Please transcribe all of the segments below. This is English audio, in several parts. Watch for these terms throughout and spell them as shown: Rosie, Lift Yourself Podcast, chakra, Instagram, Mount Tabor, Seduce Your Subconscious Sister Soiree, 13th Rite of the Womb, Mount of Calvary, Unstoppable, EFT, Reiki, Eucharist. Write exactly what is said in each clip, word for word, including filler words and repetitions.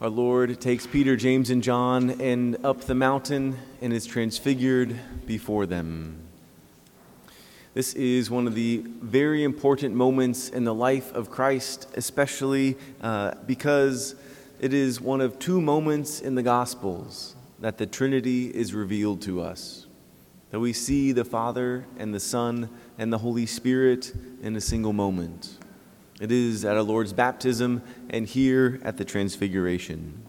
Our Lord takes Peter, James, and John and up the mountain and is transfigured before them. This is one of the very important moments in the life of Christ, especially uh, because it is one of two moments in the Gospels that the Trinity is revealed to us, that we see the Father and the Son and the Holy Spirit in a single moment. It is at our Lord's baptism and here at the Transfiguration.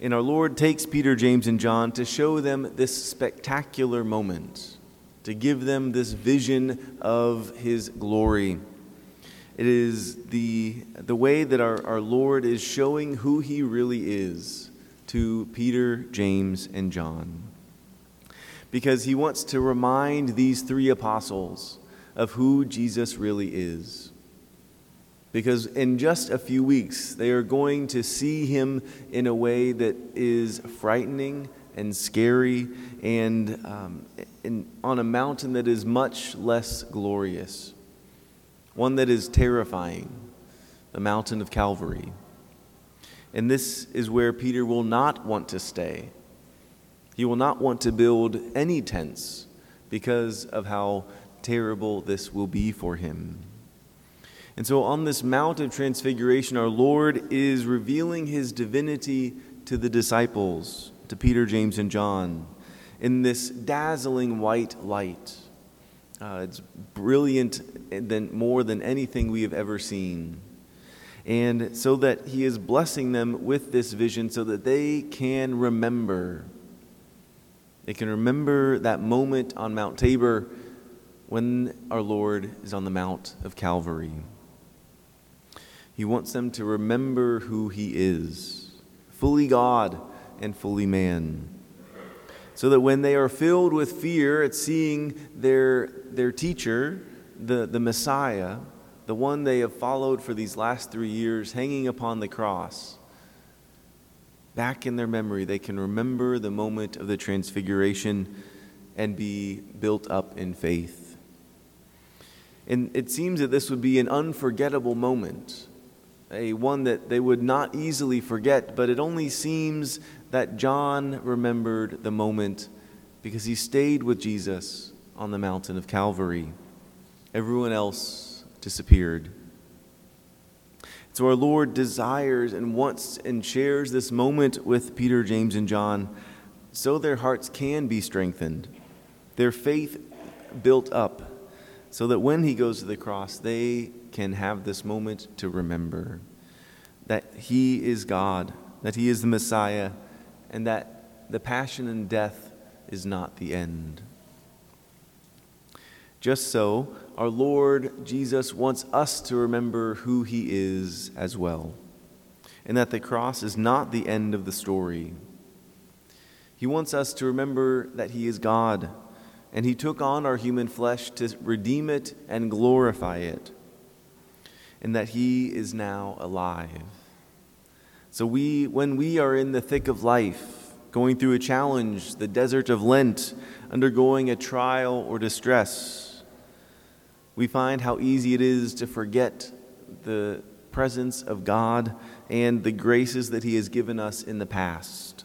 And our Lord takes Peter, James, and John to show them this spectacular moment, to give them this vision of His glory. It is the, the way that our, our Lord is showing who He really is to Peter, James, and John, because He wants to remind these three apostles of who Jesus really is. Because in just a few weeks, they are going to see Him in a way that is frightening and scary and, um, and on a mountain that is much less glorious, one that is terrifying, the Mountain of Calvary. And this is where Peter will not want to stay. He will not want to build any tents because of how terrible this will be for him. And so on this Mount of Transfiguration, our Lord is revealing His divinity to the disciples, to Peter, James, and John, in this dazzling white light. Uh, it's brilliant than, more than anything we have ever seen. And so that He is blessing them with this vision so that they can remember. They can remember that moment on Mount Tabor when our Lord is on the Mount of Calvary. He wants them to remember who He is, fully God and fully man, so that when they are filled with fear at seeing their their teacher, the, the Messiah, the one they have followed for these last three years, hanging upon the cross, back in their memory, they can remember the moment of the Transfiguration and be built up in faith. And it seems that this would be an unforgettable moment, a one that they would not easily forget, but it only seems that John remembered the moment because he stayed with Jesus on the Mountain of Calvary. Everyone else disappeared. So our Lord desires and wants and shares this moment with Peter, James, and John so their hearts can be strengthened, their faith built up, so that when He goes to the cross, they can have this moment to remember that He is God, that He is the Messiah, and that the passion and death is not the end. Just so, our Lord Jesus wants us to remember who He is as well, and that the cross is not the end of the story. He wants us to remember that He is God, and He took on our human flesh to redeem it and glorify it, and that He is now alive. So we, when we are in the thick of life, going through a challenge, the desert of Lent, undergoing a trial or distress, we find how easy it is to forget the presence of God and the graces that He has given us in the past,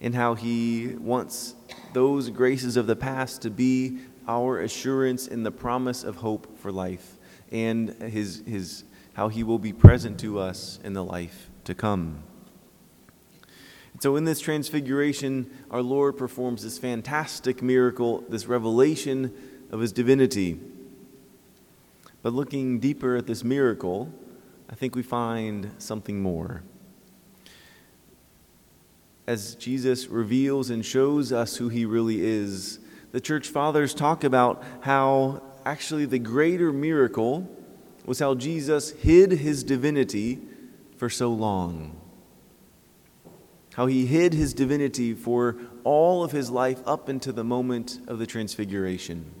and how He wants those graces of the past to be our assurance in the promise of hope for life, and his his how He will be present to us in the life to come. So in this Transfiguration, our Lord performs this fantastic miracle, this revelation of His divinity. But looking deeper at this miracle, I think we find something more. As Jesus reveals and shows us who He really is, the Church Fathers talk about how actually the greater miracle was how Jesus hid His divinity for so long. How He hid His divinity for all of His life up into the moment of the Transfiguration.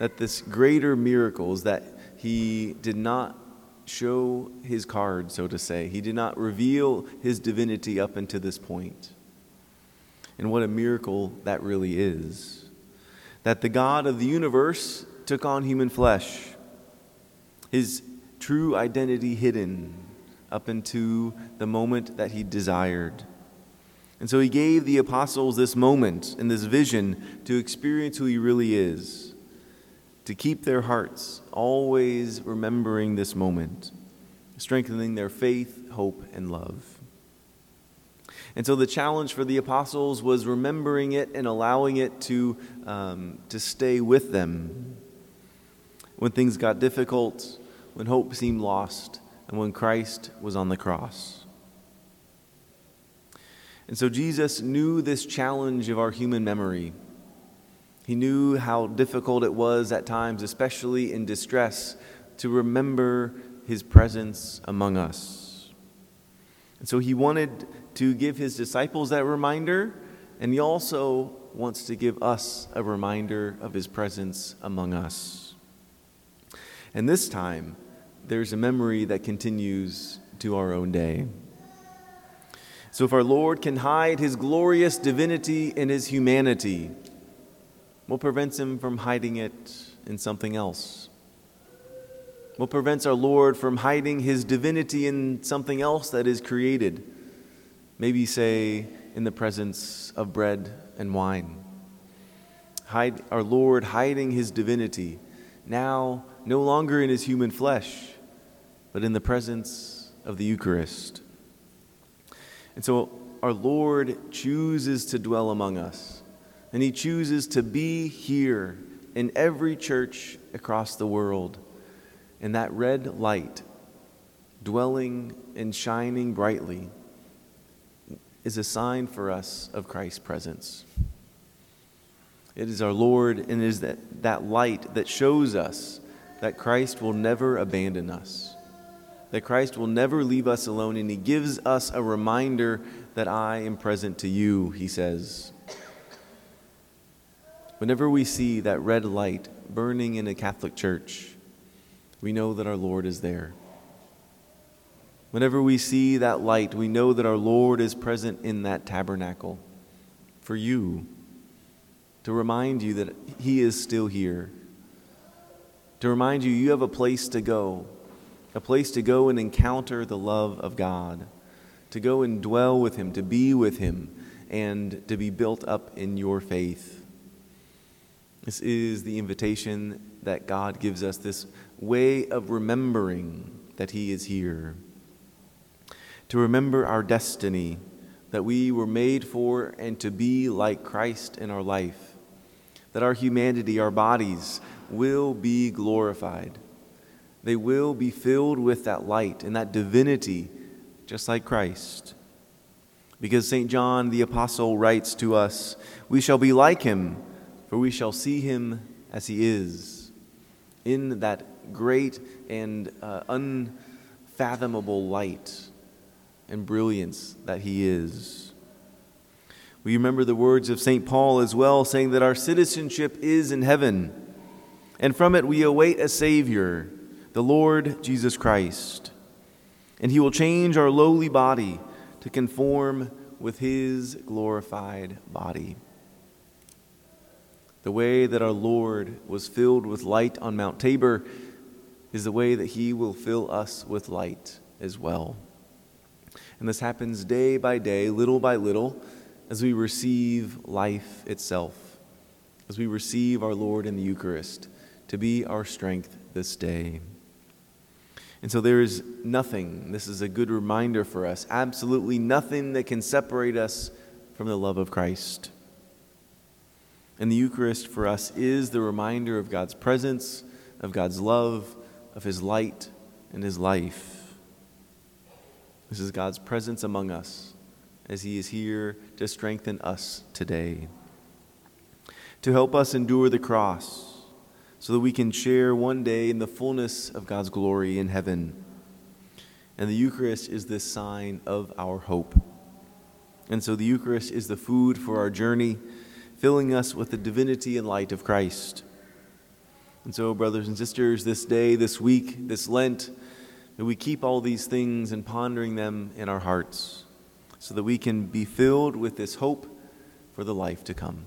That this greater miracle is that He did not show His card, so to say. He did not reveal His divinity up until this point. And what a miracle that really is. That the God of the universe took on human flesh, His true identity hidden, up into the moment that he desired. And so he gave the apostles this moment and this vision to experience who he really is, to keep their hearts always remembering this moment, strengthening their faith, hope, and love. And so the challenge for the apostles was remembering it and allowing it to, um, to stay with them. When things got difficult, when hope seemed lost, and when Christ was on the cross. And so Jesus knew this challenge of our human memory. He knew how difficult it was at times, especially in distress, to remember his presence among us. And so he wanted to give his disciples that reminder, and he also wants to give us a reminder of his presence among us. And this time, there's a memory that continues to our own day. So if our Lord can hide his glorious divinity in his humanity, what prevents him from hiding it in something else? What prevents our Lord from hiding his divinity in something else that is created? Maybe, say, in the presence of bread and wine. Hide our Lord hiding his divinity, now no longer in his human flesh, but in the presence of the Eucharist. And so our Lord chooses to dwell among us, and he chooses to be here in every church across the world, in that red light, dwelling and shining brightly, is a sign for us of Christ's presence. It is our Lord, and it is that, that light that shows us that Christ will never abandon us, that Christ will never leave us alone, and he gives us a reminder that I am present to you, he says. Whenever we see that red light burning in a Catholic church, we know that our Lord is there. Whenever we see that light, we know that our Lord is present in that tabernacle for you, to remind you that he is still here, to remind you you have a place to go, a place to go and encounter the love of God, to go and dwell with him, to be with him, and to be built up in your faith. This is the invitation that God gives us, this way of remembering that he is here. To remember our destiny, that we were made for and to be like Christ in our life, that our humanity, our bodies, will be glorified. They will be filled with that light and that divinity, just like Christ. Because Saint John the Apostle writes to us, "We shall be like him, for we shall see him as he is," in that great and uh, unfathomable light and brilliance that he is. We remember the words of Saint Paul as well, saying that our citizenship is in heaven, and from it we await a Savior, the Lord Jesus Christ, and he will change our lowly body to conform with his glorified body. The way that our Lord was filled with light on Mount Tabor is the way that he will fill us with light as well. And this happens day by day, little by little, as we receive life itself, as we receive our Lord in the Eucharist to be our strength this day. And so there is nothing, this is a good reminder for us, absolutely nothing that can separate us from the love of Christ. And the Eucharist for us is the reminder of God's presence, of God's love, of his light, and his life. This is God's presence among us as he is here to strengthen us today, to help us endure the cross so that we can share one day in the fullness of God's glory in heaven. And the Eucharist is this sign of our hope. And so the Eucharist is the food for our journey, filling us with the divinity and light of Christ. And so, brothers and sisters, this day, this week, this Lent, that we keep all these things and pondering them in our hearts so that we can be filled with this hope for the life to come.